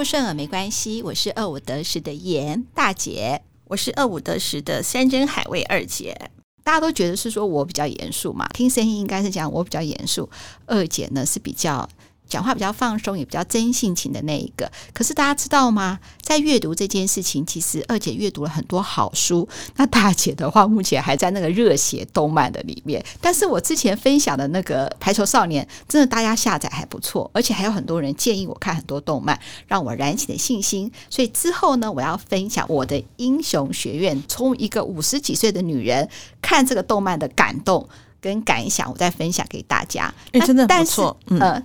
不顺耳没关系，我是25得10的严大姐，我是25得10的山珍海味二姐。大家都觉得是说我比较严肃嘛，听声音应该是讲我比较严肃，二姐呢是比较讲话比较放松也比较真性情的那一个。可是大家知道吗，在阅读这件事情，其实二姐阅读了很多好书，那大姐的话目前还在那个热血动漫的里面。但是我之前分享的那个排球少年真的大家下载还不错，而且还有很多人建议我看很多动漫，让我燃起了信心。所以之后呢，我要分享我的英雄学院，从一个50几岁的女人看这个动漫的感动跟感想，我再分享给大家。真的不错，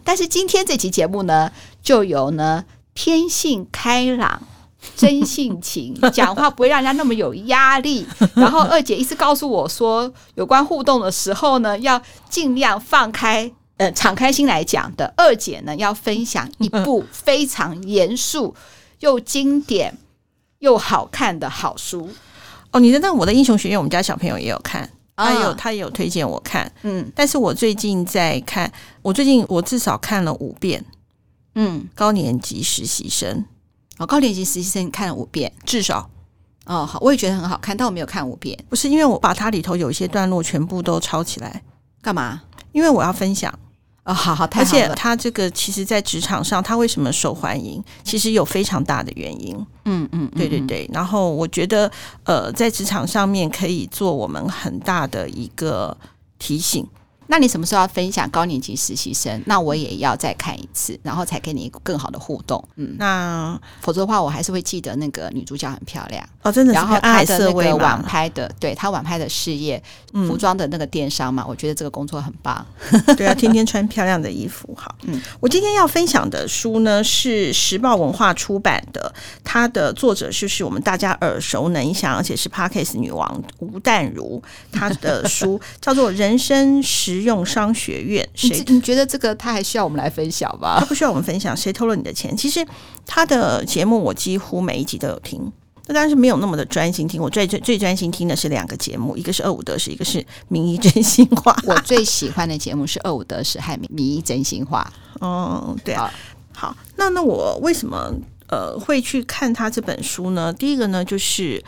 但是今天这期节目呢，就由呢天性开朗、真性情，讲话不会让人家那么有压力。然后二姐一直告诉我说，有关互动的时候呢，要尽量放开。敞开心来讲的。二姐呢，要分享一部非常严肃又经典又好看的好书。哦，你知道我的英雄学院，我们家小朋友也有看。他也有推荐我看，但是我最近在看，我至少看了5遍，高年级实习生，高年级实习生看了5遍至少，好，我也觉得很好看，但我没有看5遍，不是因为我把它里头有一些段落全部都抄起来，干嘛？因为我要分享。好，太好了。而且他这个其实在职场上他为什么受欢迎，其实有非常大的原因。对对对。然后我觉得在职场上面可以做我们很大的一个提醒。那你什么时候要分享高年级实习生？那我也要再看一次，然后才给你一个更好的互动。那否则的话，我还是会记得那个女主角很漂亮哦，真的是。然后她的那个晚拍的，对她晚拍的事业，服装的那个电商嘛，我觉得这个工作很棒。对啊，天天穿漂亮的衣服。好，我今天要分享的书呢是时报文化出版的，它的作者就是我们大家耳熟能详，而且是 Podcast 女王吴淡如，她的书叫做《人生实用商学院》。你觉得这个他还需要我们来分享吧？他不需要我们分享。谁偷了你的钱？其实他的节目我几乎每一集都有听，但是没有那么的专心听。我最专心听的是2个节目，一个是25得10，一个是名医真心话。我最喜欢的节目是25得10和名医真心话。对啊。好，那我为什么会去看他这本书呢？第一个呢，就是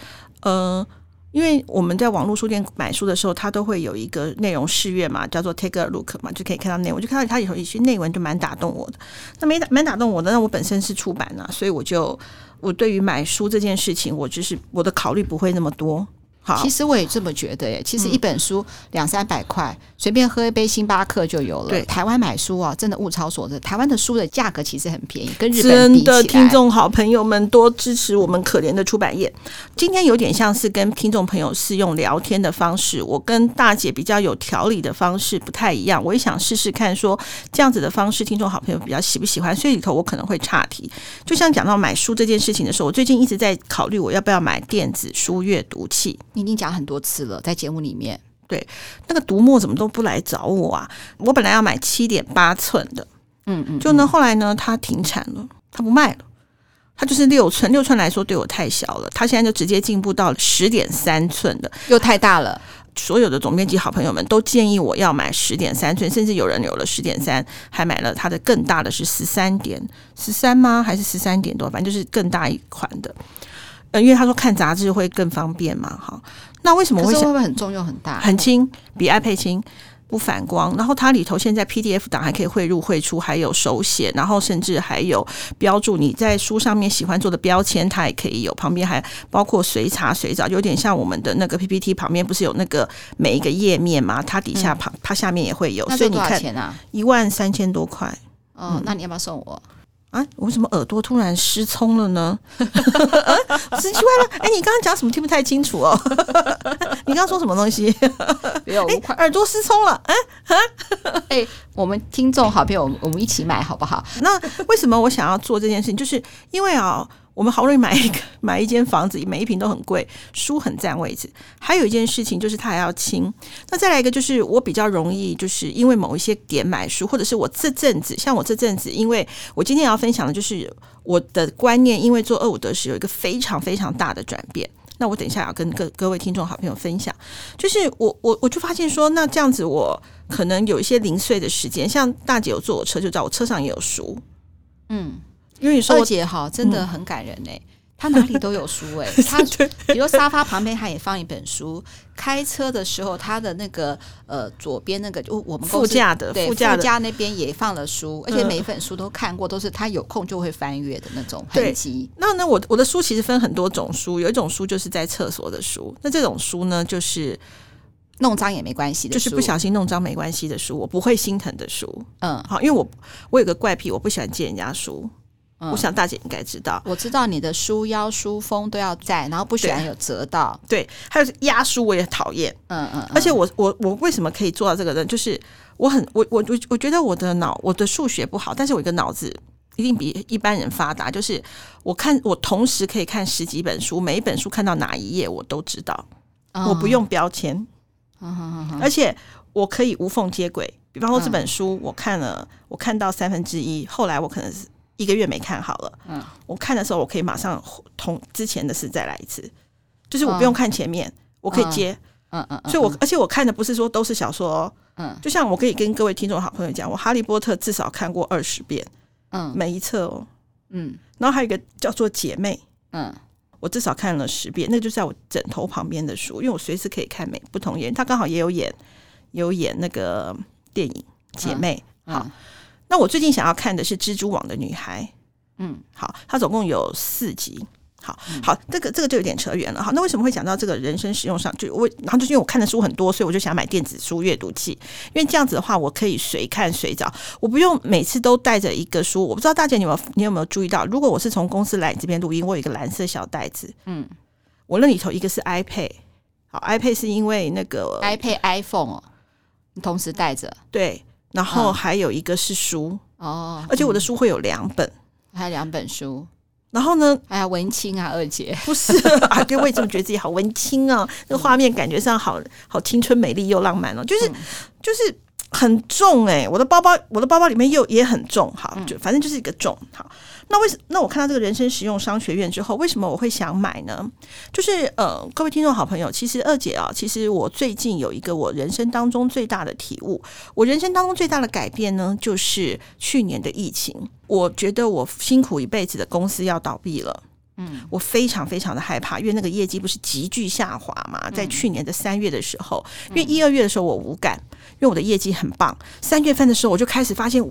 因为我们在网络书店买书的时候，它都会有一个内容试阅嘛，叫做 take a look 嘛，就可以看到内文。就看到它有一些内文就蛮打动我的，那蛮打动我的。那我本身是出版啊，所以我对于买书这件事情，我的考虑不会那么多。其实我也这么觉得耶。其实一本书200-300块，随便喝一杯星巴克就有了。对，台湾买书啊，真的物超所值。台湾的书的价格其实很便宜，跟日本比起来。真的，听众好朋友们多支持我们可怜的出版业。今天有点像是跟听众朋友是用聊天的方式，我跟大姐比较有条理的方式不太一样。我也想试试看说这样子的方式，听众好朋友比较喜不喜欢，所以里头我可能会岔题。就像讲到买书这件事情的时候，我最近一直在考虑我要不要买电子书阅读器。你已经讲很多次了，在节目里面。对，那个读墨怎么都不来找我啊？我本来要买7.8寸的，就呢，后来呢，他停产了，他不卖了，他就是6寸。6寸来说对我太小了，他现在就直接进步到10.3寸的，又太大了。所有的总编辑好朋友们都建议我要买10.3寸，甚至有人有了10.3，还买了他的更大的，是13.13吗？还是13点多？反正就是更大一款的。因为他说看杂志会更方便嘛。好，那为什么会不会很重又很大？很轻，比 iPad 轻，不反光。然后它里头现在 PDF 档还可以汇入汇出，还有手写，然后甚至还有标注你在书上面喜欢做的标签，它也可以有。旁边还包括随查随找，有点像我们的那个 PPT 旁边不是有那个每一个页面嘛？它底下它下面也会有。那多少钱啊？13000多块。那你要不要送我？啊，我为什么耳朵突然失聪了呢？失去外了。你刚刚讲什么听不太清楚哦。你刚刚说什么东西？没有，耳朵失聪了。我们听众好朋友，我们一起买好不好？那为什么我想要做这件事情？就是因为我们好不容易买一间房子，每一坪都很贵，书很占位置。还有一件事情就是它还要轻。那再来一个就是我比较容易就是因为某一些点买书，或者是我这阵子，像我这阵子，因为我今天要分享的就是我的观念，因为做25得10有一个非常非常大的转变。那我等一下要跟各位听众好朋友分享，就是我就发现说，那这样子我可能有一些零碎的时间，像大姐有坐我车就知道我车上也有书。因为你说二姐好真的很感人耶、欸嗯他哪里都有书哎、欸，他比如沙发旁边他也放一本书，开车的时候他的那个左边那个我们公司副驾那边也放了书，而且每一本书都看过，都是他有空就会翻阅的那种痕迹。那我的书其实分很多种书，有一种书就是在厕所的书，那这种书呢就是弄脏也没关系的书，就是不小心弄脏没关系的书，我不会心疼的书。嗯，好，因为我有个怪癖，我不喜欢借人家书。我想大姐应该知道，我知道你的书腰书封都要在，然后不喜欢有折到， 对，还有压书我也讨厌，而且我为什么可以做到这个呢？就是我觉得我的数学不好，但是我一个脑子一定比一般人发达，就是我同时可以看十几本书，每一本书看到哪一页我都知道，我不用标签，而且我可以无缝接轨，比方说这本书我看到1/3，后来我可能是一个月没看好了，我看的时候我可以马上同之前的事再来一次，就是我不用看前面，我可以接，所以而且我看的不是说都是小说哦，就像我可以跟各位听众好朋友讲，我哈利波特至少看过20遍，每一册哦，然后还有一个叫做姐妹，我至少看了10遍，那就是在我枕头旁边的书，因为我随时可以看不同演，他刚好也有演那个电影姐妹，好。那我最近想要看的是蜘蛛网的女孩，好，它总共有4集，好，这个就有点扯远了，好，那为什么会讲到这个人生实用上，然后就是因为我看的书很多，所以我就想买电子书阅读器，因为这样子的话我可以随看随找，我不用每次都带着一个书，我不知道大姐你有没有注意到，如果我是从公司来这边录音，我有一个蓝色小袋子，我那里头一个是 iPad， 好 ，iPad 是因为那个 iPad iPhone 哦，你同时带着，对。然后还有一个是书，而且我的书会有2本，还有2本书。然后呢？哎呀，文青啊，二姐不是啊？对，我也这么觉得自己好文青啊，那个画面感觉上好青春、美丽又浪漫哦，就是很重哎、欸，我的包包里面也很重，好，就反正就是一个重好。那我看到这个人生实用商学院之后，为什么我会想买呢？就是各位听众好朋友，其实二姐啊，其实我最近有一个我人生当中最大的体悟，我人生当中最大的改变呢，就是去年的疫情，我觉得我辛苦一辈子的公司要倒闭了。我非常非常的害怕，因为那个业绩不是急剧下滑嘛，在去年的3月的时候，因为1、2月的时候我无感，因为我的业绩很棒。3月份的时候我就开始发现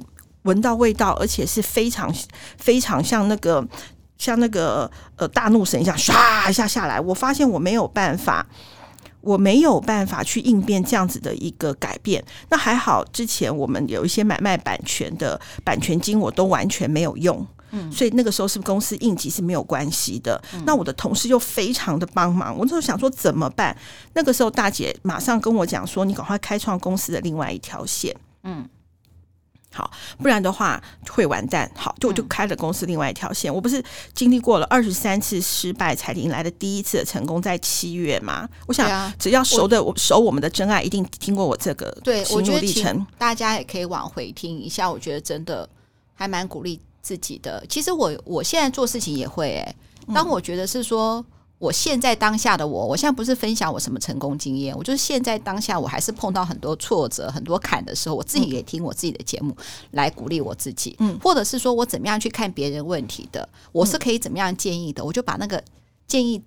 闻到味道，而且是非常非常像那个大怒神一样，唰一下下来。我发现我没有办法去应变这样子的一个改变。那还好，之前我们有一些买卖版权的版权金我都完全没有用。所以那个时候是公司应急是没有关系的，那我的同事又非常的帮忙，我那时候想说怎么办，那个时候大姐马上跟我讲说，你赶快开创公司的另外一条线，好，不然的话会完蛋，好，就我就开了公司另外一条线，我不是经历过了23次失败才迎来的第一次的成功，在7月嘛，我想只要熟我们的真爱一定听过我这个心路历程，大家也可以往回听一下，我觉得真的还蛮鼓励自己的。其实我现在做事情也会当我觉得是说我现在当下的我现在不是分享我什么成功经验，我就是现在当下我还是碰到很多挫折很多坎的时候，我自己也听我自己的节目来鼓励我自己，或者是说我怎么样去看别人问题的，我是可以怎么样建议的，我就把那个建议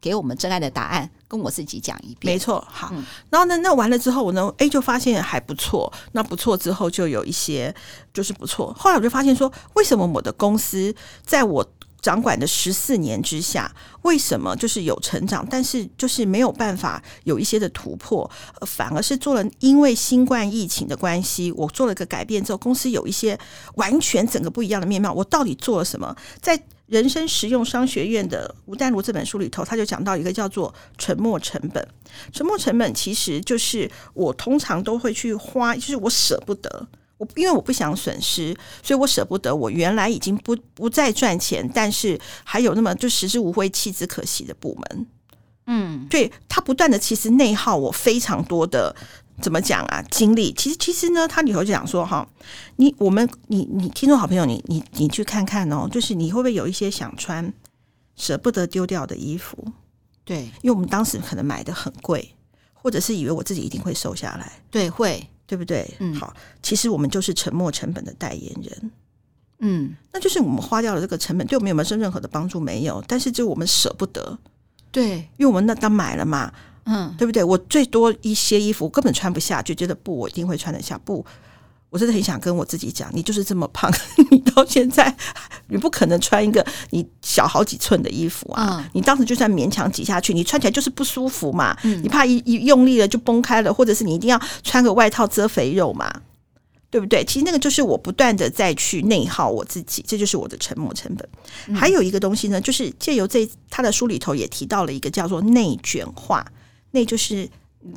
给我们真爱的答案跟我自己讲一遍，没错，好，然后呢，那完了之后我呢，就发现还不错，那不错之后就有一些就是不错，后来我就发现说，为什么我的公司在我掌管的14年之下，为什么就是有成长，但是就是没有办法有一些的突破，反而是做了，因为新冠疫情的关系，我做了个改变之后，公司有一些完全整个不一样的面貌，我到底做了什么？在人生实用商学院的吴淡如这本书里头，他就讲到一个叫做沉没成本。沉没成本其实就是我通常都会去花，就是我舍不得，因为我不想损失，所以我舍不得我原来已经不再赚钱，但是还有那么就食之无味弃之可惜的部门。对，他不断的其实内耗我非常多的怎么讲啊？经历其实呢，他里头就讲说哈，你听众好朋友，你去看看哦，就是你会不会有一些想穿舍不得丢掉的衣服？对，因为我们当时可能买的很贵，或者是以为我自己一定会瘦下来，对，会，对不对？好，其实我们就是沉没成本的代言人。嗯，那就是我们花掉了这个成本，对我们有没有任何的帮助？没有，但是就我们舍不得，对，因为我们那刚买了嘛，嗯，对不对？我最多一些衣服根本穿不下，就觉得不，我一定会穿得下，不。我真的很想跟我自己讲，你就是这么胖，你到现在你不可能穿一个你小好几寸的衣服啊！嗯、你当时就算勉强挤下去，你穿起来就是不舒服嘛。嗯、你怕一用力了就崩开了，或者是你一定要穿个外套遮肥肉嘛，对不对？其实那个就是我不断的再去内耗我自己，这就是我的沉没成本。嗯、还有一个东西呢，就是借由他的书里头也提到了一个叫做内卷化，内就是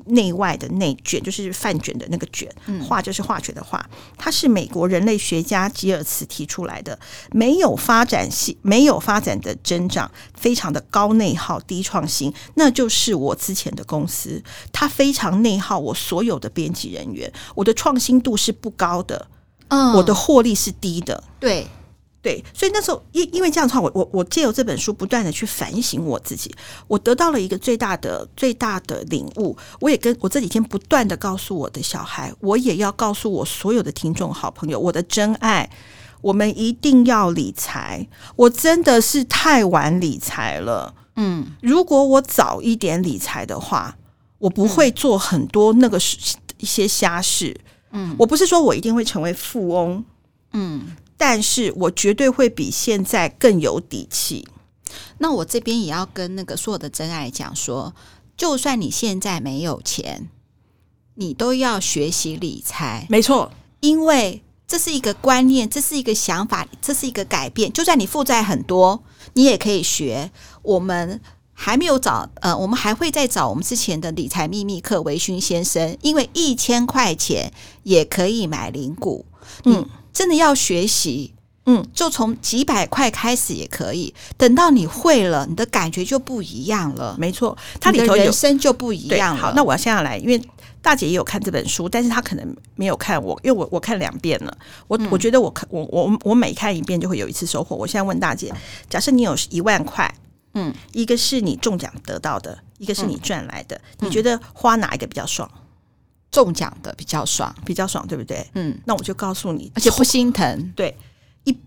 内外的内，卷就是饭卷的那个卷，化就是化学的化，它是美国人类学家吉尔茨提出来的。没有发展的增长，非常的高内耗低创新，那就是我之前的公司，它非常内耗我所有的编辑人员，我的创新度是不高的，我的获利是低的，对对，所以那时候因为这样的话，我借由这本书不断的去反省我自己，我得到了一个最大的领悟。我也跟我这几天不断的告诉我的小孩，我也要告诉我所有的听众好朋友，我的真爱，我们一定要理财。我真的是太晚理财了，嗯，如果我早一点理财的话，我不会做很多那个一些瞎事，嗯，我不是说我一定会成为富翁，嗯。但是我绝对会比现在更有底气。那我这边也要跟那个所有的真爱讲说，就算你现在没有钱，你都要学习理财。没错，因为这是一个观念，这是一个想法，这是一个改变。就算你负债很多，你也可以学。我们还没有找，我们还会再找我们之前的理财秘密课维勋先生，因为1000块钱也可以买零股。嗯。真的要学习，嗯，就从几百块开始也可以，等到你会了，你的感觉就不一样了。没错，它里头有，你的人生就不一样了。好，那我要现在来，因为大姐也有看这本书，但是她可能没有看我，因为我看2遍了。我觉得我每看1遍就会有一次收获。我现在问大姐，假设你有1万块，嗯，一个是你中奖得到的，一个是你赚来的，你觉得花哪一个比较爽？中奖的比较爽，比较爽，对不对？嗯，那我就告诉你，而且不心疼。对，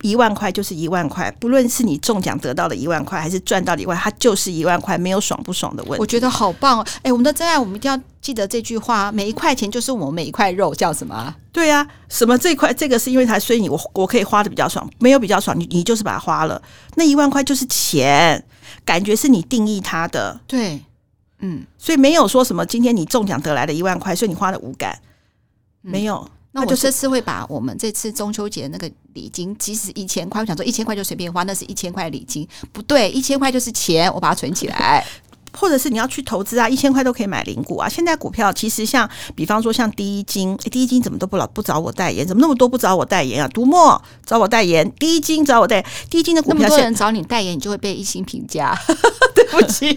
一万块就是1万块，不论是你中奖得到的1万块，还是赚到的1万，它就是1万块，没有爽不爽的问题。我觉得好棒哦！哎，我们的真爱，我们一定要记得这句话：每一块钱就是我们每一块肉，叫什么？对啊，什么这个是因为它，所以你我可以花的比较爽，没有比较爽，你就是把它花了。那1万块就是钱，感觉是你定义它的，对。嗯，所以没有说什么今天你中奖得来的1万块，所以你花了5感，没有。那我这次会把我们这次中秋节那个礼金，即使1000块，我想说1000块就随便花，那是1000块礼金，不对，1000块就是钱，我把它存起来。或者是你要去投资啊，1000块都可以买零股啊。现在股票其实像，比方说像第一金，第一金怎么都不找我代言，怎么那么多不找我代言啊？读墨找我代言，第一金找我代言，第一金的股票那么多人找你代言，你就会被一星评价。对不起，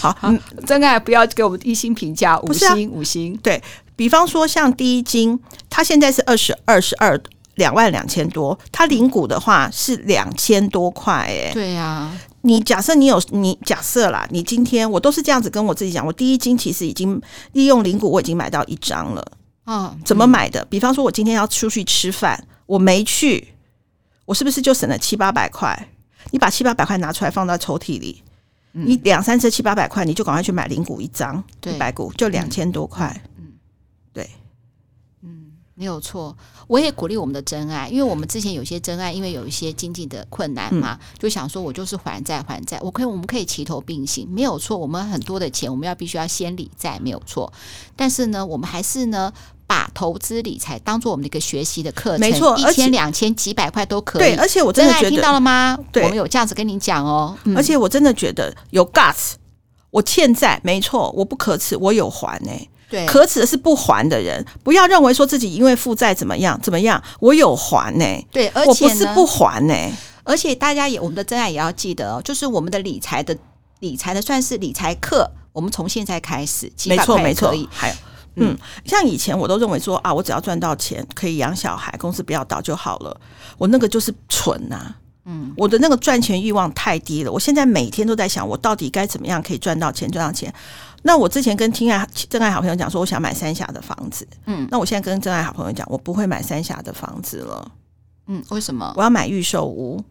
好，真爱不要给我们一星评价，5星。对，比方说像第一金，它现在是2222000多，它零股的话是2000多块，哎、欸，对呀、啊。你假设你假设啦，你今天我都是这样子跟我自己讲，我第一金其实已经利用零股，我已经买到1张了。哦，怎么买的？比方说，我今天要出去吃饭，我没去，我是不是就省了700-800块？你把700-800块拿出来放到抽屉里，你2-3次700-800块，你就赶快去买零股1张，100股就2000多块。嗯，对，嗯，没有错。我也鼓励我们的真爱，因为我们之前有些真爱，因为有一些经济的困难嘛，就想说我就是还债，我们可以齐头并行，没有错。我们很多的钱，我们必须要先理债，没有错。但是呢，我们还是呢，把投资理财当做我们的一个学习的课程，没错，1000、2000、几百块都可以。对，而且我真的觉得，真爱听到了吗？我们有这样子跟你讲哦。而且我真的觉得有 guts， 我欠债，没错，我不可耻，我有还欸。对，可耻的是不还的人，不要认为说自己因为负债怎么样，我有还欸。对，而且我不是不还欸。而且大家也，我们的真爱也要记得哦，就是我们的理财的算是理财课，我们从现在开始，700块也可以。没错，还有。嗯，像以前我都认为说啊，我只要赚到钱可以养小孩，公司不要倒就好了。我那个就是蠢啊。嗯，我的那个赚钱欲望太低了。我现在每天都在想，我到底该怎么样可以赚到钱。那我之前跟真爱好朋友讲说，我想买三峡的房子。嗯，那我现在跟真爱好朋友讲，我不会买三峡的房子了。嗯，为什么？我要买预售屋。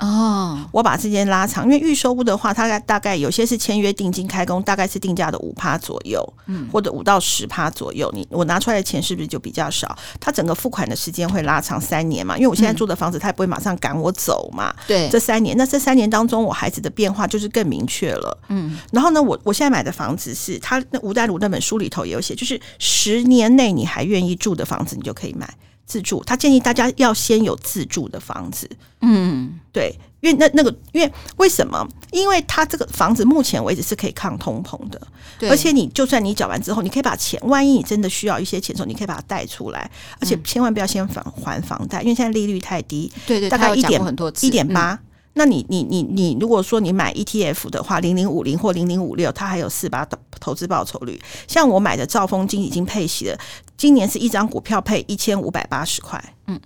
哦，我把时间拉长，因为预售屋的话，它大概有些是签约定金开工，大概是定价的 5% 左右，嗯，或者5%到10% 左右。我拿出来的钱是不是就比较少？它整个付款的时间会拉长3年嘛，因为我现在住的房子，它也不会马上赶我走嘛。对，这3年，那这3年当中，我孩子的变化就是更明确了。嗯，然后呢，我现在买的房子是他那吴淡如那本书里头也有写，就是10年内你还愿意住的房子，你就可以买。自住，他建议大家要先有自住的房子。嗯，对，因为那个，因为为什么？因为他这个房子目前为止是可以抗通膨的，而且你就算你缴完之后，你可以把钱，万一你真的需要一些钱的时候，你可以把它贷出来，而且千万不要先还房贷，因为现在利率太低，对对，大概1.8%。那你如果说你买 ETF 的话0050或0056它还有4%投资报酬率。像我买的兆丰金已经配息了，今年是一张股票配1580块。嗯，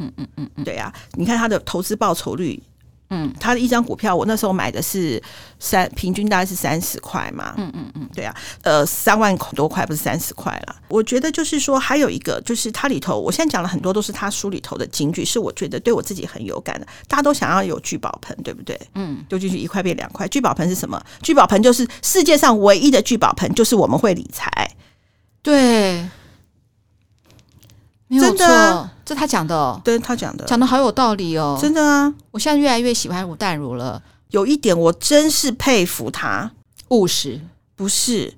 对啊，你看它的投资报酬率，嗯，它的一张股票我那时候买的是平均大概是30块嘛。嗯，对啊，3万多块不是30块啦。我觉得就是说还有一个就是它里头，我现在讲了很多都是它书里头的金句，是我觉得对我自己很有感的。大家都想要有聚宝盆，对不对？嗯，丢进去1块变2块。聚宝盆是什么？聚宝盆就是世界上唯一的聚宝盆，就是我们会理财。对，没有错，真的啊，这他讲的哦，对，他讲的好有道理哦，真的啊！我现在越来越喜欢吴淡如了。有一点我真是佩服他，务实，不是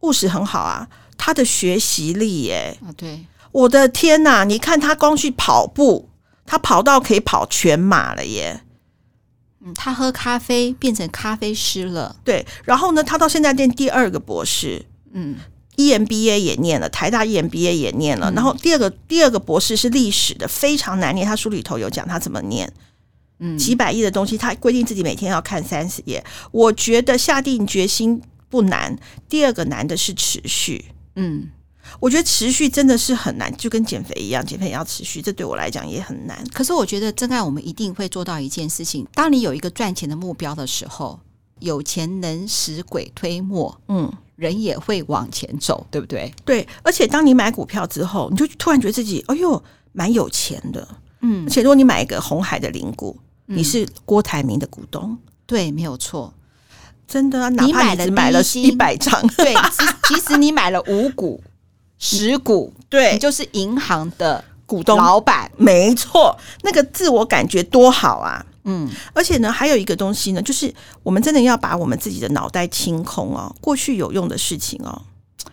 务实很好啊，他的学习力耶，啊，对，我的天哪！你看他光去跑步，他跑到可以跑全马了耶。嗯，他喝咖啡变成咖啡师了，对。然后呢，他到现在念第2个博士，嗯。EMBA 也念了，台大 EMBA 也念了，然后第二个博士是历史的，非常难念，他书里头有讲他怎么念，几百亿的东西，他规定自己每天要看30页。我觉得下定决心不难，第二个难的是持续。嗯，我觉得持续真的是很难，就跟减肥一样，减肥也要持续，这对我来讲也很难。可是我觉得真爱我们一定会做到一件事情，当你有一个赚钱的目标的时候，有钱能使鬼推磨，嗯，人也会往前走，对不对？对，而且当你买股票之后，你就突然觉得自己，哎呦，蛮有钱的，嗯。而且如果你买一个鸿海的零股，你是郭台铭的股东，对，没有错，真的啊。哪怕你只买了100张，对，其实你买了5股、10股，对，你就是银行的股东老板，没错。那个自我感觉多好啊！嗯，而且呢，还有一个东西呢，就是我们真的要把我们自己的脑袋清空哦。过去有用的事情哦，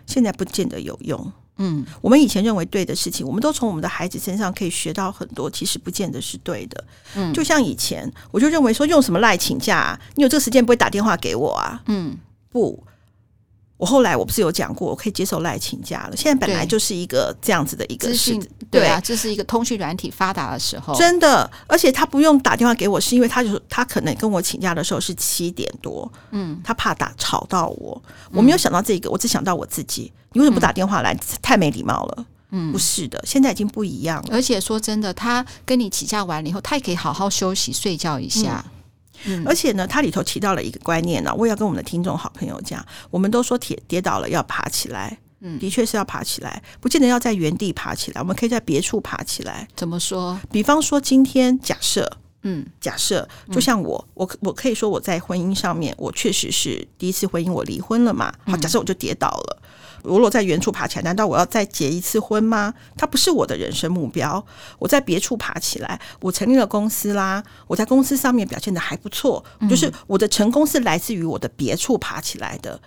现在不见得有用。嗯，我们以前认为对的事情，我们都从我们的孩子身上可以学到很多，其实不见得是对的。嗯，就像以前，我就认为说用什么赖请假啊，你有这个时间不会打电话给我啊？嗯，不。我后来我不是有讲过，我可以接受赖请假了。现在本来就是一个这样子的一个事，对啊，这是一个通讯软体发达的时候，真的。而且他不用打电话给我，是因为他可能跟我请假的时候是7点多，嗯，他怕吵到我。我没有想到这个，我只想到我自己。你为什么不打电话来？太没礼貌了。嗯，不是的，现在已经不一样了。而且说真的，他跟你请假完了以后，他也可以好好休息睡觉一下。而且呢，它里头提到了一个观念呢，我也要跟我们的听众好朋友讲，我们都说跌倒了要爬起来，的确是要爬起来，不见得要在原地爬起来，我们可以在别处爬起来。怎么说？比方说今天假设就像我可以说我在婚姻上面，我确实是第一次婚姻我离婚了嘛，好，假设我就跌倒了，如果在原处爬起来，难道我要再结一次婚吗？它不是我的人生目标。我在别处爬起来，我成立了公司啦，我在公司上面表现得还不错，就是我的成功是来自于我的别处爬起来的。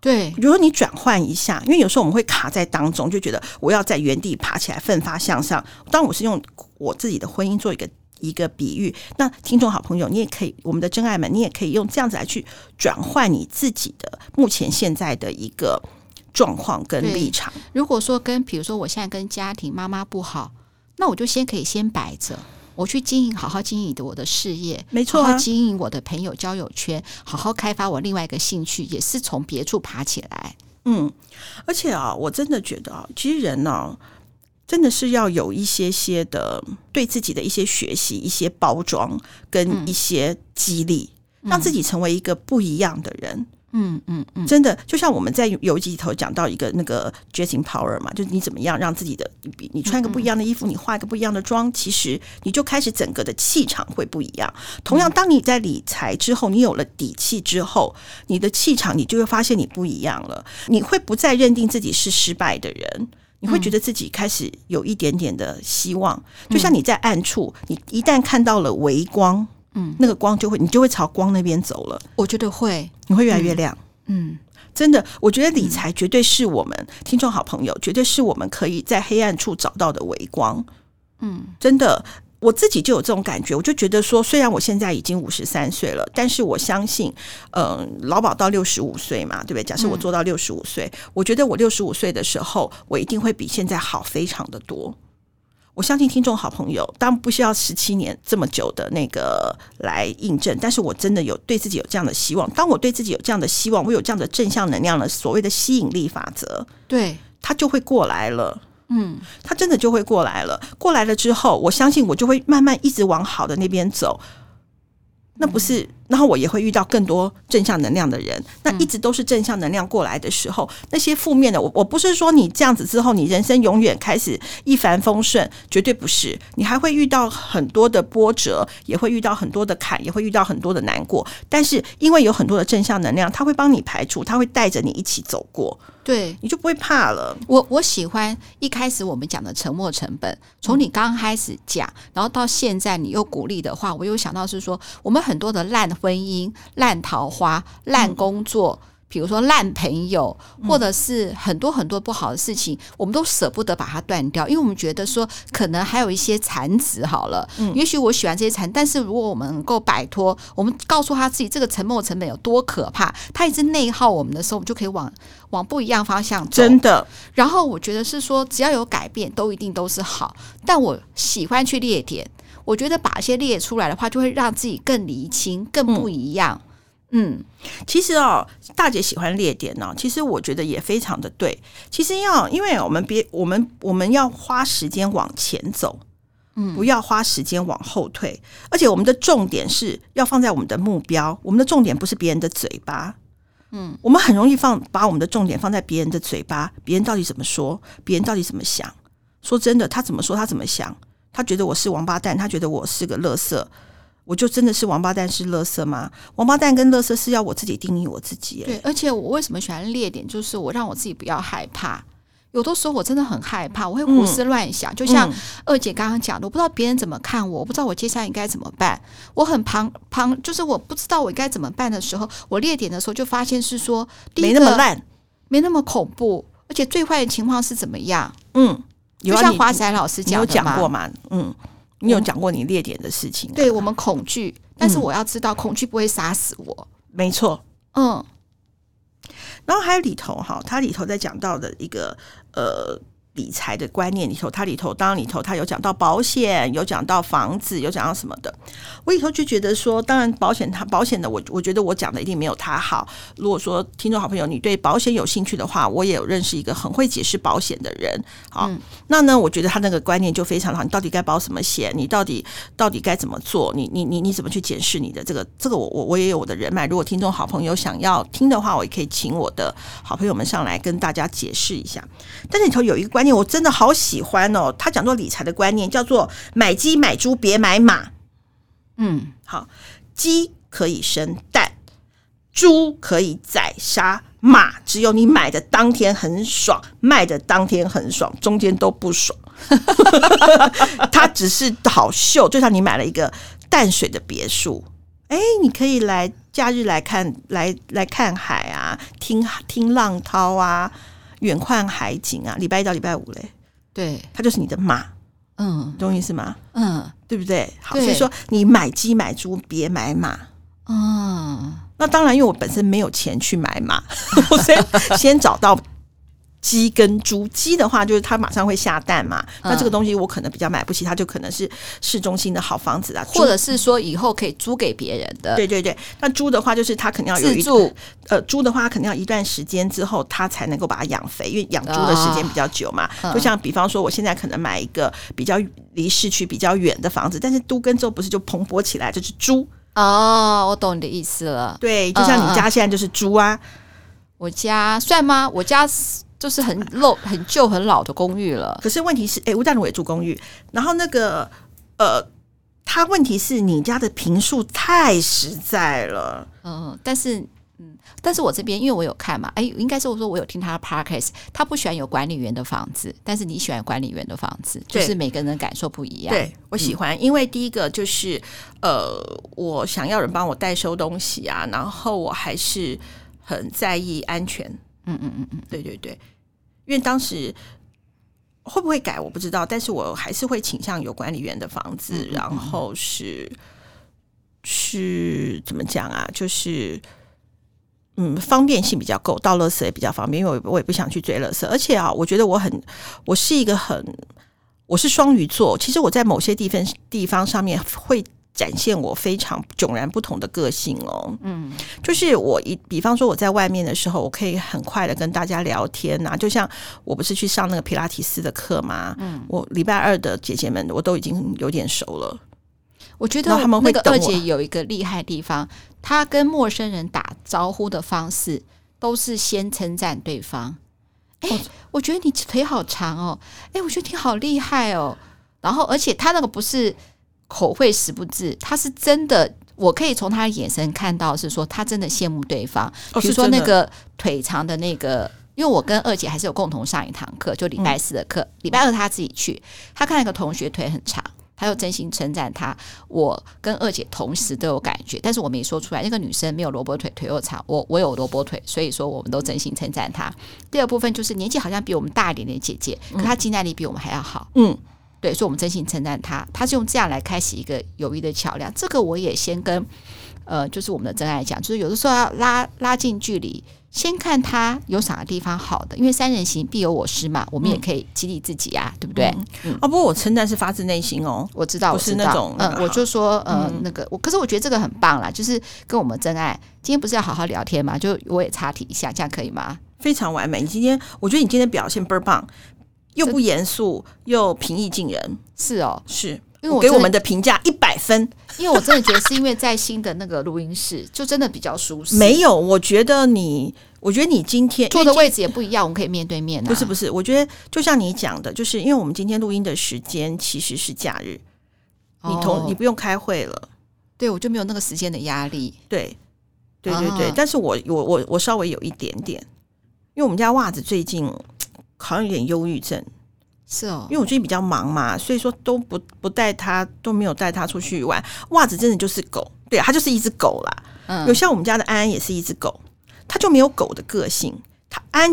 对，比如说你转换一下，因为有时候我们会卡在当中，就觉得我要在原地爬起来，奋发向上。当我是用我自己的婚姻做一个比喻，那听众好朋友，你也可以，我们的真爱们，你也可以用这样子来去转换你自己的目前现在的一个状况跟立场。如果说比如说我现在跟家庭妈妈不好，那我就先可以先摆着，我去经营，好好经营我的事业，没错，啊，好好经营我的朋友交友圈，好好开发我另外一个兴趣，也是从别处爬起来。嗯，而且啊，我真的觉得啊，其实人啊，真的是要有一些的对自己的一些学习、一些包装跟一些激励，让自己成为一个不一样的人。真的就像我们在有一集头讲到一个那个 dressing power 嘛，就是你怎么样让自己的你穿个不一样的衣服，你化一个不一样的妆，其实你就开始整个的气场会不一样。同样当你在理财之后，你有了底气之后，你的气场你就会发现你不一样了，你会不再认定自己是失败的人，你会觉得自己开始有一点点的希望，就像你在暗处，你一旦看到了微光，那个光就会，你就会朝光那边走了。我觉得会，你会越来越亮。真的，我觉得理财绝对是我们、听众好朋友，绝对是我们可以在黑暗处找到的微光。真的，我自己就有这种感觉，我就觉得说，虽然我现在已经53岁了，但是我相信劳保到65岁嘛，对不对？假设我做到65岁、我觉得我65岁的时候，我一定会比现在好非常的多。我相信听众好朋友当然不需要17年这么久的那个来印证，但是我真的有对自己有这样的希望。当我对自己有这样的希望，我有这样的正向能量了，所谓的吸引力法则，对，它就会过来了。它真的就会过来了。过来了之后，我相信我就会慢慢一直往好的那边走。那不是、然后我也会遇到更多正向能量的人，那一直都是正向能量过来的时候，那些负面的，我不是说你这样子之后你人生永远开始一帆风顺，绝对不是，你还会遇到很多的波折，也会遇到很多的坎，也会遇到很多的难过，但是因为有很多的正向能量，它会帮你排除，它会带着你一起走过，对，你就不会怕了。我喜欢一开始我们讲的沉没成本，从你刚开始讲、然后到现在你又鼓励的话，我又想到是说，我们很多的烂婚姻、烂桃花、烂工作、比如说烂朋友，或者是很多很多不好的事情，我们都舍不得把它断掉，因为我们觉得说可能还有一些残值好了，也许我喜欢这些残，但是如果我们能够摆脱，我们告诉他自己这个沉没成本有多可怕，他一直内耗我们的时候，我们就可以往不一样方向走，真的。然后我觉得是说，只要有改变都一定都是好，但我喜欢去列点，我觉得把一些列出来的话，就会让自己更厘清，更不一样。其实大姐喜欢列点其实我觉得也非常的对。其实因为我们要花时间往前走，不要花时间往后退。而且我们的重点是要放在我们的目标，我们的重点不是别人的嘴巴。我们很容易把我们的重点放在别人的嘴巴，别人到底怎么说，别人到底怎么想。说真的，他怎么说，他怎么想。他觉得我是王八蛋，他觉得我是个垃圾，我就真的是王八蛋是垃圾吗？王八蛋跟垃圾是要我自己定义我自己。对，而且我为什么喜欢列点，就是我让我自己不要害怕。有的时候我真的很害怕，我会胡思乱想，就像二姐刚刚讲的，我不知道别人怎么看我，我不知道我接下来应该怎么办，我很就是我不知道我应该怎么办的时候，我列点的时候就发现是说，第一个没那么烂，没那么恐怖，而且最坏的情况是怎么样。就像华仔老师讲的嘛，你有讲过嘛？你有讲过你列点的事情。对，我们恐惧，但是我要知道，恐惧不会杀死我。没错。然后还有里头他里头在讲到的一个理财的观念里头，他里头当然里头他有讲到保险，有讲到房子，有讲到什么的。我里头就觉得说，当然保险的我觉得我讲的一定没有他好。如果说听众好朋友你对保险有兴趣的话，我也有认识一个很会解释保险的人。好，那呢，我觉得他那个观念就非常好。你到底该保什么险？你到底该怎么做？你怎么去检视你的这个我也有我的人脉。如果听众好朋友想要听的话，我也可以请我的好朋友们上来跟大家解释一下。但是里头有一个观念我真的好喜欢他讲到理财的观念叫做买鸡买猪别买马。好，鸡可以生蛋，猪可以宰杀，马只有你买的当天很爽，卖的当天很爽，中间都不爽。它只是好秀，就像你买了一个淡水的别墅，你可以来假日来看海啊，听浪涛啊，远看海景啊，礼拜一到礼拜五嘞，对，它就是你的马，懂意思吗？对不对？好，所以说你买鸡买猪别买马。那当然，因为我本身没有钱去买马，我先找到鸡跟猪。鸡的话就是它马上会下蛋嘛，那这个东西我可能比较买不起，它就可能是市中心的好房子啊，或者是说以后可以租给别人的。对对对，那猪的话就是它肯定要有自住，猪的话它肯定要一段时间之后它才能够把它养肥，因为养猪的时间比较久嘛。就像比方说我现在可能买一个比较离市区比较远的房子，但是都跟州不是就蓬勃起来，就是猪。哦，我懂你的意思了。对，就像你家现在就是猪啊。我家算吗？我家就是很旧很老的公寓了。可是问题是，吴淡如也住公寓，然后那个他问题是你家的坪数太实在了。但是我这边因为我有看嘛，应该是我说我有听他的 podcast， 他不喜欢有管理员的房子，但是你喜欢管理员的房子，就是每个人的感受不一样。对，我喜欢，因为第一个就是我想要人帮我代收东西啊，然后我还是很在意安全。对对对，因为当时会不会改我不知道，但是我还是会倾向有管理员的房子，然后是怎么讲啊，就是方便性比较够，倒垃圾也比较方便，因为我也不想去追垃圾。而且啊，我觉得我是双鱼座，其实我在某些地方上面会展现我非常迥然不同的个性哦。就是我比方说我在外面的时候，我可以很快的跟大家聊天啊，就像我不是去上那个皮拉提斯的课嘛，我礼拜二的姐姐们我都已经有点熟了。我觉得那个二姐有一个厉害的地方，她跟陌生人打招呼的方式都是先称赞对方。我觉得你腿好长哦，我觉得你好厉害哦。然后，而且她那个不是口惠实不至，她是真的，我可以从她的眼神看到是说她真的羡慕对方。比如说那个腿长的那个，因为我跟二姐还是有共同上一堂课，就礼拜四的课，礼拜二她自己去，她看了一个同学腿很长。他又真心称赞他，我跟二姐同时都有感觉，但是我没说出来。那个女生没有萝卜腿，腿又长，我有萝卜腿，所以说我们都真心称赞他。第二部分就是年纪好像比我们大一点的姐姐，可她经验力比我们还要好。对，所以我们真心称赞她。她是用这样来开启一个友谊的桥梁。这个我也先跟就是我们的真爱讲，就是有的时候要拉近距离，先看他有啥地方好的，因为三人行必有我师嘛，我们也可以激励自己啊，对不对？不过我称赞是发自内心哦，我知道，不是那种我就说那个可是我觉得这个很棒啦，就是跟我们真爱今天不是要好好聊天嘛，就我也插题一下，这样可以吗？非常完美，我觉得你今天表现倍儿棒，又不严肃又平易近人，是哦，是。因为我给我们的评价100分，因为我真的觉得是因为在新的那个录音室就真的比较舒适。没有，我觉得你今天坐的位置也不一样，我们可以面对面啊。不是，我觉得就像你讲的，就是因为我们今天录音的时间其实是假日，你不用开会了，对，我就没有那个时间的压力。对，但是我稍微有一点点，因为我们家袜子最近好像有点忧郁症。是哦，因为我最近比较忙嘛，所以说都不带他，都没有带他出去玩。袜子真的就是狗，对，他就是一只狗啦。有像我们家的安安也是一只狗，他就没有狗的个性。安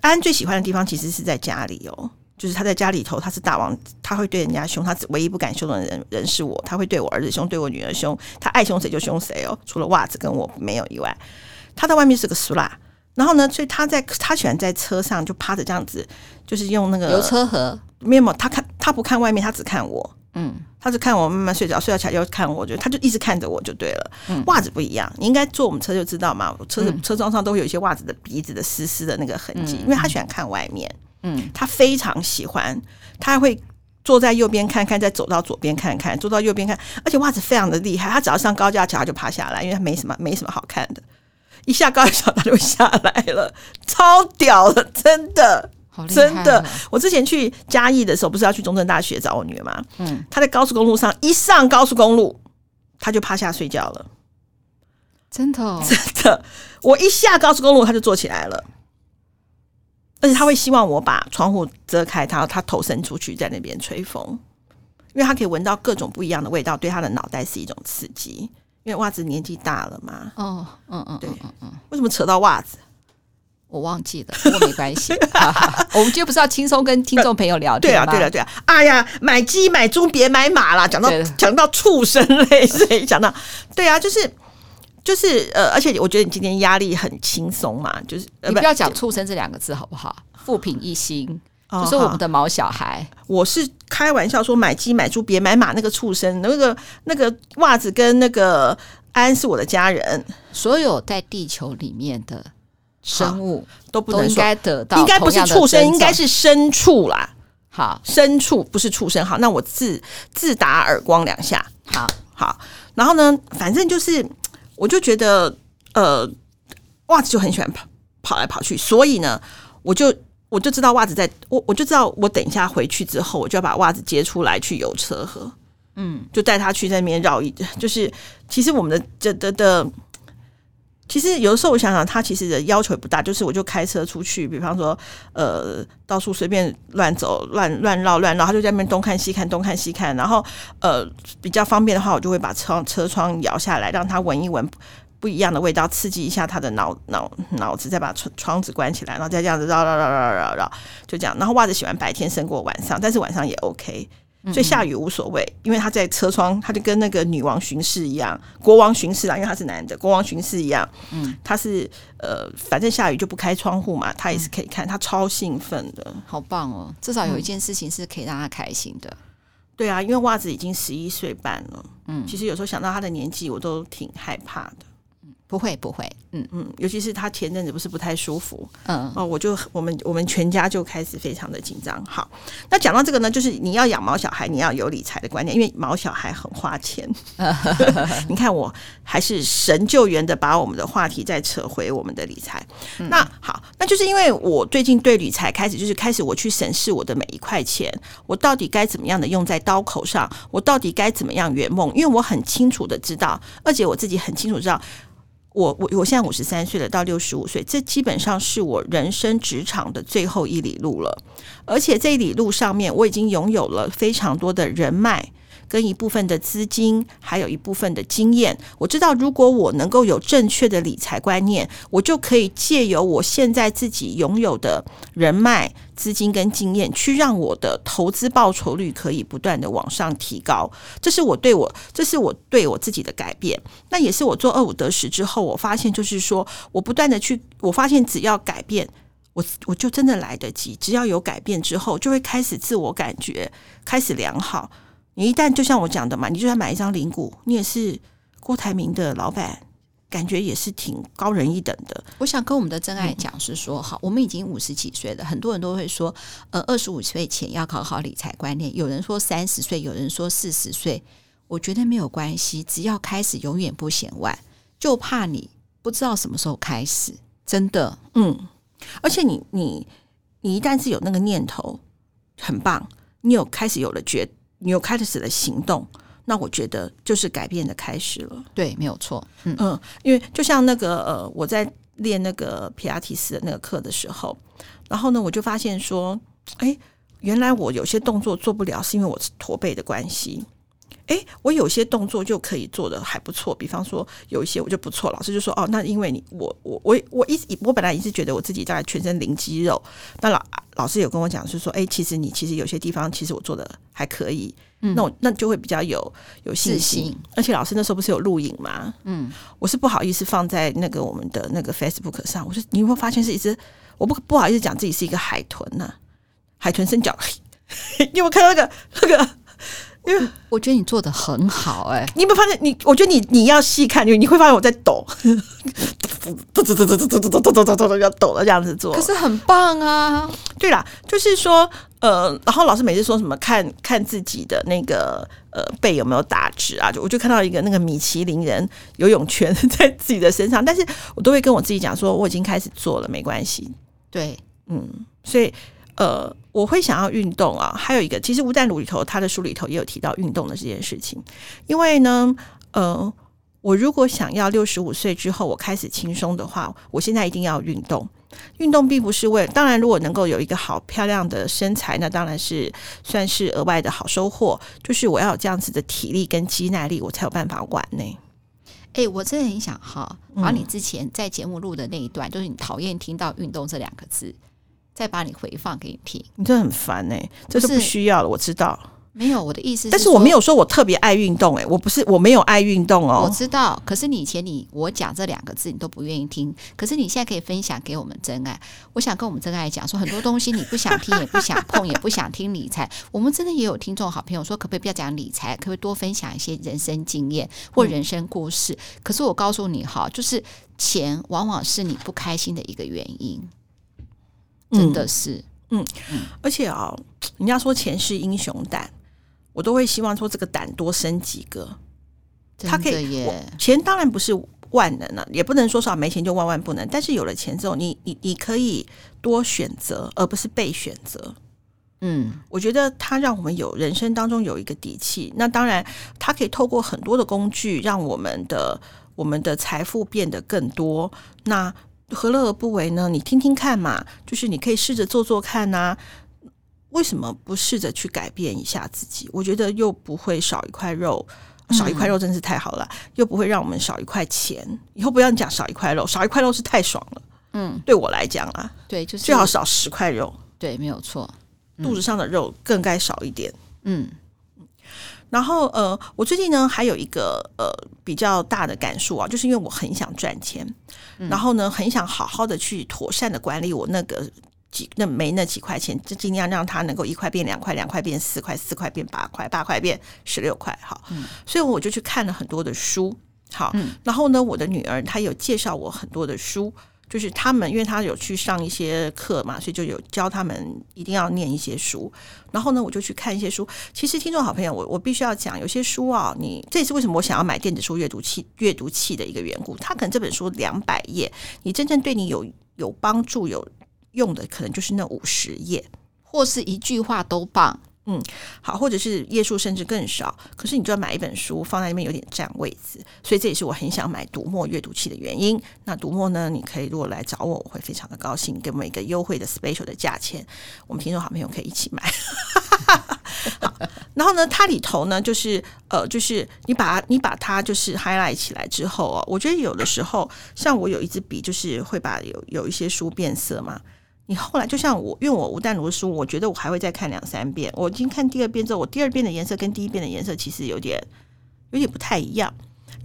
安最喜欢的地方其实是在家里哦，就是他在家里头他是大王，他会对人家凶，他唯一不敢凶的人是我，他会对我儿子凶，对我女儿凶，他爱凶谁就凶谁哦，除了袜子跟我没有以外，他在外面是个俗辣。然后呢，所以他喜欢在车上就趴着这样子，就是用那个油车盒。没有，他不看外面，他只看我。他只看我慢慢睡着，睡着起来又看我，他就一直看着我就对了。袜子不一样，你应该坐我们车就知道嘛，车窗上都会有一些袜子的鼻子的丝丝的那个痕迹，因为他喜欢看外面。他非常喜欢，他会坐在右边看看，再走到左边看看，坐到右边看，而且袜子非常的厉害，他只要上高架桥他就爬下来，因为他没什么好看的。一下高一小他就下来了，超屌了，真的，好厉害，真的。我之前去嘉义的时候，不是要去中正大学找我女儿吗？她在高速公路上，一上高速公路，她就趴下睡觉了，真的，哦，真的。我一下高速公路，她就坐起来了，而且她会希望我把窗户遮开，她头伸出去在那边吹风，因为她可以闻到各种不一样的味道，对她的脑袋是一种刺激。因为袜子年纪大了嘛。对。为什么扯到袜子？我忘记了，不过没关系。我们今天不是要轻松跟听众朋友聊天吗？对啊。哎呀，买鸡买猪别买马啦，讲到畜生类，所以讲到对啊，就是而且我觉得你今天压力很轻松嘛，就是你不要讲畜生这两个字好不好？富平一心。就是我们的毛小孩。我是开玩笑说买鸡买猪别买马，那个畜生，那个袜子跟那个安是我的家人，所有在地球里面的生物都应该得到，应该不是畜生，应该是牲畜啦。好，牲畜不是畜生。好，那我自打耳光2下。好，然后呢，反正就是我就觉得袜子就很喜欢跑来跑去，所以呢我就知道袜子在我就知道我等一下回去之后我就要把袜子接出来去游车河，嗯，就带他去在那边绕一，就是其实我们的其实有的时候我想想，他其实的要求也不大，就是我就开车出去，比方说到处随便乱走乱绕，他就在那边东看西看，然后比较方便的话，我就会把车窗摇下来，让他闻一闻不一样的味道，刺激一下他的脑子，再把窗子关起来，然后再这样子绕，就这样。然后袜子喜欢白天胜过晚上，但是晚上也 OK。所以下雨无所谓，因为他在车窗，他就跟那个女王巡视一样，国王巡视啦，因为他是男的，国王巡视一样，他是反正下雨就不开窗户嘛，他也是可以看，他超兴奋的，好棒哦！至少有一件事情是可以让他开心的。对啊，因为袜子已经11岁半了，其实有时候想到他的年纪，我都挺害怕的。不会，尤其是他前阵子不是不太舒服，我们全家就开始非常的紧张。好，那讲到这个呢，就是你要养毛小孩，你要有理财的观念，因为毛小孩很花钱。你看，我还是神救援的把我们的话题再扯回我们的理财。那好，那就是因为我最近对理财开始我去审视我的每一块钱，我到底该怎么样的用在刀口上，我到底该怎么样圆梦，因为我很清楚的知道，而且我自己很清楚知道。我现在53岁了，到65岁，这基本上是我人生职场的最后一里路了。而且这一里路上面，我已经拥有了非常多的人脉，跟一部分的资金，还有一部分的经验。我知道，如果我能够有正确的理财观念，我就可以借由我现在自己拥有的人脉、资金跟经验，去让我的投资报酬率可以不断的往上提高。这是我对我自己的改变。那也是我做25得10之后，我发现就是说，我不断的去，我发现只要改变，我就真的来得及。只要有改变之后，就会开始自我感觉开始良好。你一旦就像我讲的嘛，你就算买一张零股，你也是郭台铭的老板，感觉也是挺高人一等的。我想跟我们的真爱讲是说，好，我们已经50几岁了，很多人都会说，25岁前要搞好理财观念。有人说30岁，有人说40岁，我觉得没有关系，只要开始，永远不嫌晚。就怕你不知道什么时候开始，真的，而且你一旦是有那个念头，很棒，你有开始了行动。那我觉得就是改变的开始了，对，没有错。因为就像那个我在练那个皮拉提斯的那个课的时候，然后呢，我就发现说，原来我有些动作做不了，是因为我驼背的关系。我有些动作就可以做的还不错，比方说有一些我就不错，老师就说，那因为我本来一直觉得我自己大概全身零肌肉，那老师有跟我讲是说，其实有些地方其实我做的还可以，那就会比较有信心。而且老师那时候不是有录影吗？我是不好意思放在那个我们的那个 Facebook 上，你会发现是一只我不好意思讲自己是一个海豚啊，海豚伸脚。你有没有看到那个？因为我觉得你做得很好，你有没有发现我觉得你要细看，你会发现我在抖，要抖了这样子做，可是很棒啊。对啦，就是说然后老师每次说什么看自己的那个背有没有打直啊，我就看到一个那个米其林人游泳圈在自己的身上，但是我都会跟我自己讲说，我已经开始做了，没关系。对，所以我会想要运动啊。还有一个，其实吴淡如里头他的书里头也有提到运动的这件事情，因为呢我如果想要65岁之后我开始轻松的话，我现在一定要运动。运动并不是为了，当然如果能够有一个好漂亮的身材，那当然是算是额外的好收获，就是我要有这样子的体力跟肌耐力，我才有办法玩呢。我真的很想把你之前在节目录的那一段，就是你讨厌听到运动这2个字，再把你回放给你听。你真的很烦，这是不需要了，我知道。没有，我的意思是，但是我没有说我特别爱运动，我没有爱运动哦。我知道，可是你以前我讲这2个字你都不愿意听，可是你现在可以分享给我们真爱。我想跟我们真爱讲说，很多东西你不想听也不想碰，也不想听理财。我们真的也有听众好朋友说，可不可以不要讲理财，可不可以多分享一些人生经验或人生故事？可是我告诉你，就是钱往往是你不开心的一个原因。真的是，而且人家说钱是英雄胆，我都会希望说这个胆多生几个，他可以钱当然不是万能啊，也不能说少没钱就万万不能，但是有了钱之后 你可以多选择而不是被选择。嗯，我觉得它让我们有人生当中有一个底气。那当然它可以透过很多的工具让我们的财富变得更多，那何乐而不为呢？你听听看嘛，就是你可以试着做做看啊，为什么不试着去改变一下自己？我觉得又不会少一块肉，少一块肉真是太好了，又不会让我们少一块钱。以后不要讲少一块肉，少一块肉是太爽了。嗯，对我来讲啊，对，就是最好少10块肉。对，没有错，肚子上的肉更该少一点。嗯，然后我最近呢还有一个比较大的感受啊，就是因为我很想赚钱，然后呢很想好好的去妥善的管理我那几块钱，就尽量让它能够1块变2块，2块变4块，4块变8块，8块变16块。好，所以我就去看了很多的书。好，然后呢我的女儿她有介绍我很多的书，就是他们因为他有去上一些课嘛，所以就有教他们一定要念一些书。然后呢我就去看一些书。其实听众好朋友，我必须要讲，有些书啊，这也是为什么我想要买电子书阅读器的一个缘故。他可能这本书200页，你真正对你有帮助有用的可能就是那50页，或是一句话都棒。嗯，好，或者是页数甚至更少，可是你就要买一本书放在那边有点占位置，所以这也是我很想买读墨阅读器的原因。那读墨呢，你可以如果来找我，我会非常的高兴，给我们一个优惠的 special 的价钱，我们听众好朋友可以一起买。好，然后呢，它里头呢，就是你把它就是 highlight 起来之后哦，我觉得有的时候像我有一支笔，就是会把有一些书变色嘛。你后来就像我，因为我吴淡如的书，我觉得我还会再看2-3遍。我已经看第二遍之后，我第二遍的颜色跟第一遍的颜色其实有点不太一样。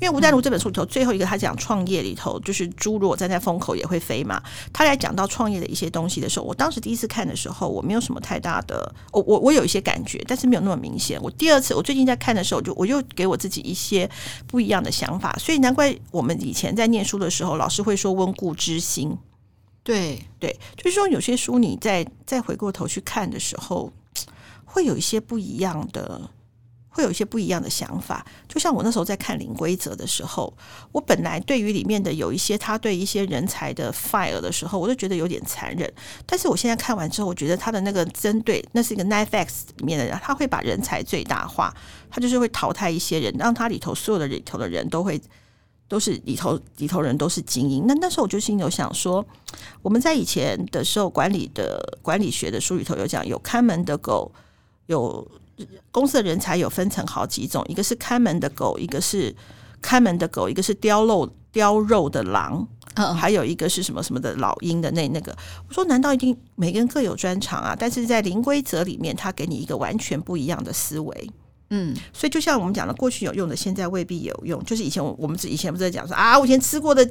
因为吴淡如这本书里头最后一个他讲创业里头，就是猪如果站在风口也会飞嘛。他来讲到创业的一些东西的时候，我当时第一次看的时候，我没有什么太大的，我有一些感觉，但是没有那么明显。我第二次，我最近在看的时候，我又给我自己一些不一样的想法。所以难怪我们以前在念书的时候，老师会说温故知新。对，就是说有些书你再回过头去看的时候，会有一些不一样的想法。就像我那时候在看《零规则》的时候，我本来对于里面的有一些他对一些人才的 fire 的时候，我就觉得有点残忍。但是我现在看完之后，我觉得他的那个针对，那是一个 Netflix 里面的人，他会把人才最大化，他就是会淘汰一些人，让他里头所有的里头的人都是里头人都是精英。那时候我就心里有想说，我们在以前的时候管理学的书里头有讲，有看门的狗，有公司的人才有分成好几种，一个是看门的狗，一个是叼肉的狼，还有一个是什么什么的老鹰的那个。我说难道一定每个人各有专长啊？但是在零规则里面，他给你一个完全不一样的思维。嗯，所以就像我们讲的，过去有用的现在未必有用。就是以前我们以前不是在讲说啊，我以前吃过的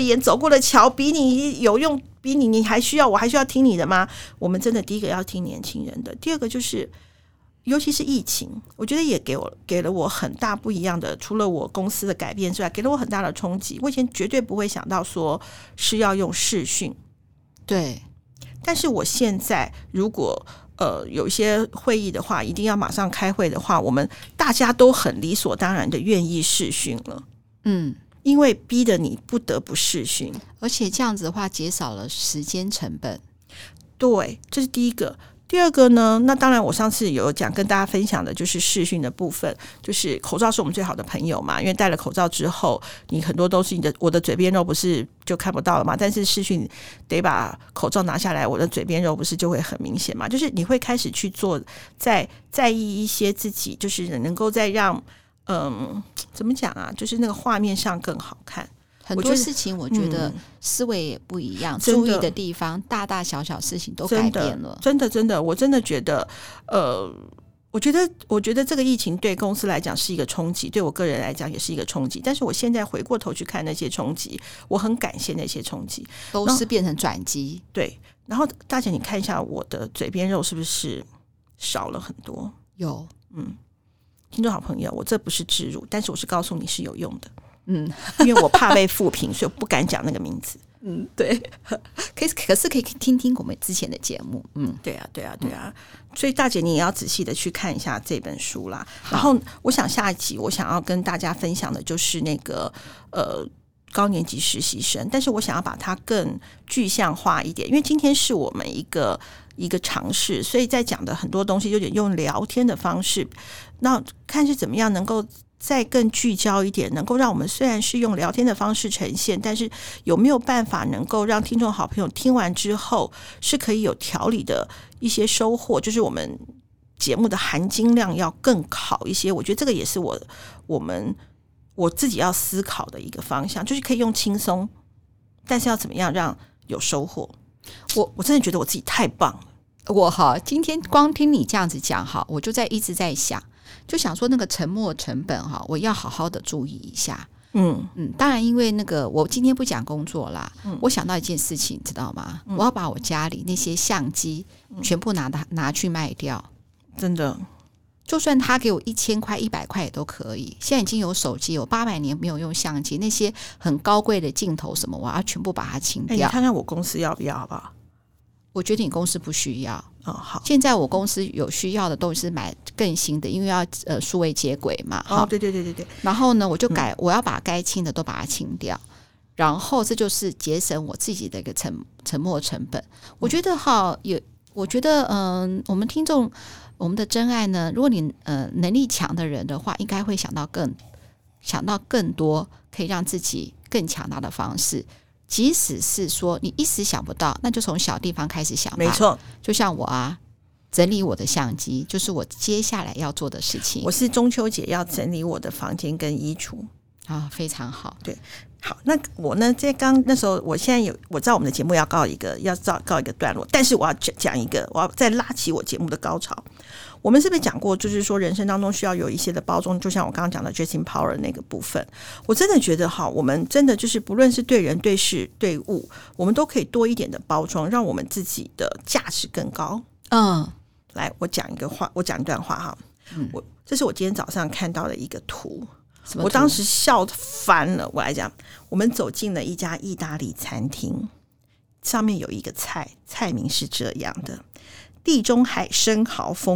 盐，走过的桥，比你有用，比你还需要，我还需要听你的吗？我们真的第一个要听年轻人的，第二个就是尤其是疫情，我觉得也给了我很大不一样的，除了我公司的改变之外，给了我很大的冲击。我以前绝对不会想到说是要用视讯，对，但是我现在如果有一些会议的话，一定要马上开会的话，我们大家都很理所当然的愿意视讯了。嗯，因为逼得你不得不视讯，而且这样子的话减少了时间成本。对，这是第一个。第二个呢，那当然我上次有讲跟大家分享的就是视讯的部分，就是口罩是我们最好的朋友嘛，因为戴了口罩之后，你很多都是我的嘴边肉不是就看不到了嘛，但是视讯得把口罩拿下来，我的嘴边肉不是就会很明显嘛，就是你会开始去做在意一些自己，就是能够再让怎么讲啊，就是那个画面上更好看。很多事情我觉得思维也不一样，注意的地方，大大小小事情都改变了。真的，我真的觉得我觉得这个疫情对公司来讲是一个冲击，对我个人来讲也是一个冲击，但是我现在回过头去看那些冲击，我很感谢那些冲击都是变成转机。对，然后大姐你看一下我的嘴边肉是不是少了很多？有，嗯，听众好朋友，我这不是置入，但是我是告诉你是有用的。嗯，因为我怕被负评，所以我不敢讲那个名字。嗯，对，可是可以听听我们之前的节目，嗯，对啊，对啊，对啊，所以大姐你也要仔细的去看一下这本书啦。然后我想下一集我想要跟大家分享的就是那个高年级实习生，但是我想要把它更具象化一点，因为今天是我们一个尝试，所以在讲的很多东西有点用聊天的方式，那看是怎么样能够再更聚焦一点，能够让我们虽然是用聊天的方式呈现，但是有没有办法能够让听众好朋友听完之后是可以有条理的一些收获，就是我们节目的含金量要更好一些。我觉得这个也是我自己要思考的一个方向，就是可以用轻松，但是要怎么样让有收获。我真的觉得我自己太棒了。我哈，今天光听你这样子讲哈，我就一直在想，就想说那个沉没成本哈，我要好好的注意一下。嗯嗯，当然因为那个我今天不讲工作啦，我想到一件事情，知道吗？我要把我家里那些相机全部拿去卖掉，真的。就算他给我1000块、100块也都可以。现在已经有手机，我800年没有用相机，那些很高贵的镜头什么，我要全部把它清掉。你看看我公司要不要好不好？我觉得你公司不需要。哦，好。现在我公司有需要的都是买更新的，因为要数位接轨嘛。哦，对对对对对。然后呢，我就改，我要把该清的都把它清掉。然后这就是节省我自己的一个沉没成本。我觉得哈，我们听众，我们的真爱呢，如果你能力强的人的话，应该会想到更多可以让自己更强大的方式。即使是说你一时想不到，那就从小地方开始想吧。没错，就像我啊，整理我的相机，就是我接下来要做的事情。我是中秋节要整理我的房间跟衣橱啊，非常好。对，好，那我呢，在那时候，我现在我知道我们的节目要告一个段落，但是我要讲一个，我要再拉起我节目的高潮。我们是不是讲过，就是说人生当中需要有一些的包装，就像我刚刚讲的 Dressing Power 那个部分，我真的觉得哈，我们真的就是不论是对人对事对物，我们都可以多一点的包装，让我们自己的价值更高。嗯，来，我讲一段话哈，这是我今天早上看到的一个图，我当时笑翻了。我来讲，我们走进了一家意大利餐厅，上面有一个菜名是这样的。地中海生蚝佐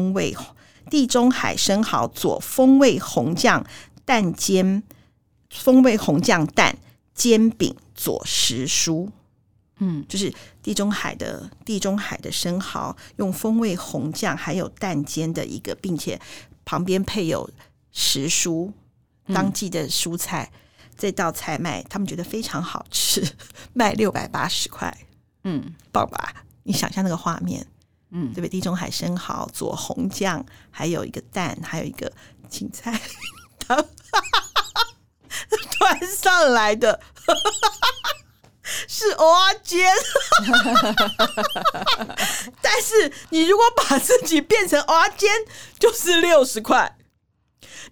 风味红酱蛋煎，风味红酱蛋煎饼佐时蔬。嗯，就是地中海的生蚝用风味红酱还有蛋煎的一个，并且旁边配有时蔬当季的蔬菜。这道菜他们觉得非常好吃，卖680块。嗯，棒吧？你想象那个画面。嗯，对不对？地中海生蚝佐红酱，还有一个蛋，还有一个芹菜，端上来的是蚵仔煎。但是你如果把自己变成蚵仔煎，就是60块；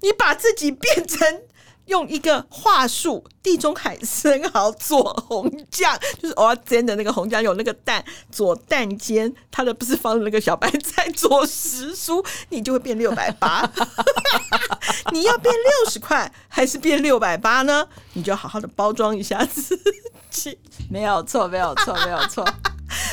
你把自己变成用一个话术，地中海生蚝佐红酱，就是蚵仔煎的那个红酱，有那个蛋佐蛋煎，它的不是放那个小白菜佐时蔬，你就会变680。你要变60块还是变680呢？你就好好的包装一下自己。没有错，没有错，没有错。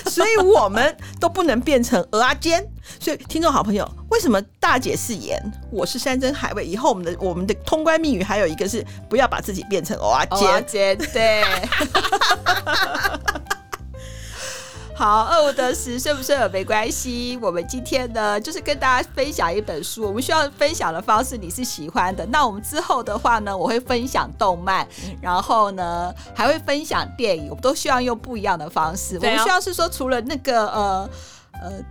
所以我们都不能变成蚵仔煎。所以听众好朋友，为什么大姐是盐，我是山珍海味？以后我们的通关密语还有一个是不要把自己变成蚵仔煎。对。好，25得10，顺不顺耳没关系。我们今天呢，就是跟大家分享一本书，我们需要分享的方式你是喜欢的。那我们之后的话呢，我会分享动漫，然后呢还会分享电影，我们都需要用不一样的方式。我们需要是说，除了那个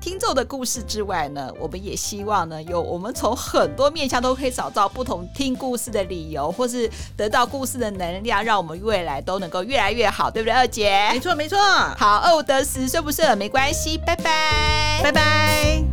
听众的故事之外呢，我们也希望呢，我们从很多面向都可以找到不同听故事的理由，或是得到故事的能量，让我们未来都能够越来越好，对不对，二姐？没错，没错。好，25得10，顺不顺耳没关系，拜拜，拜拜。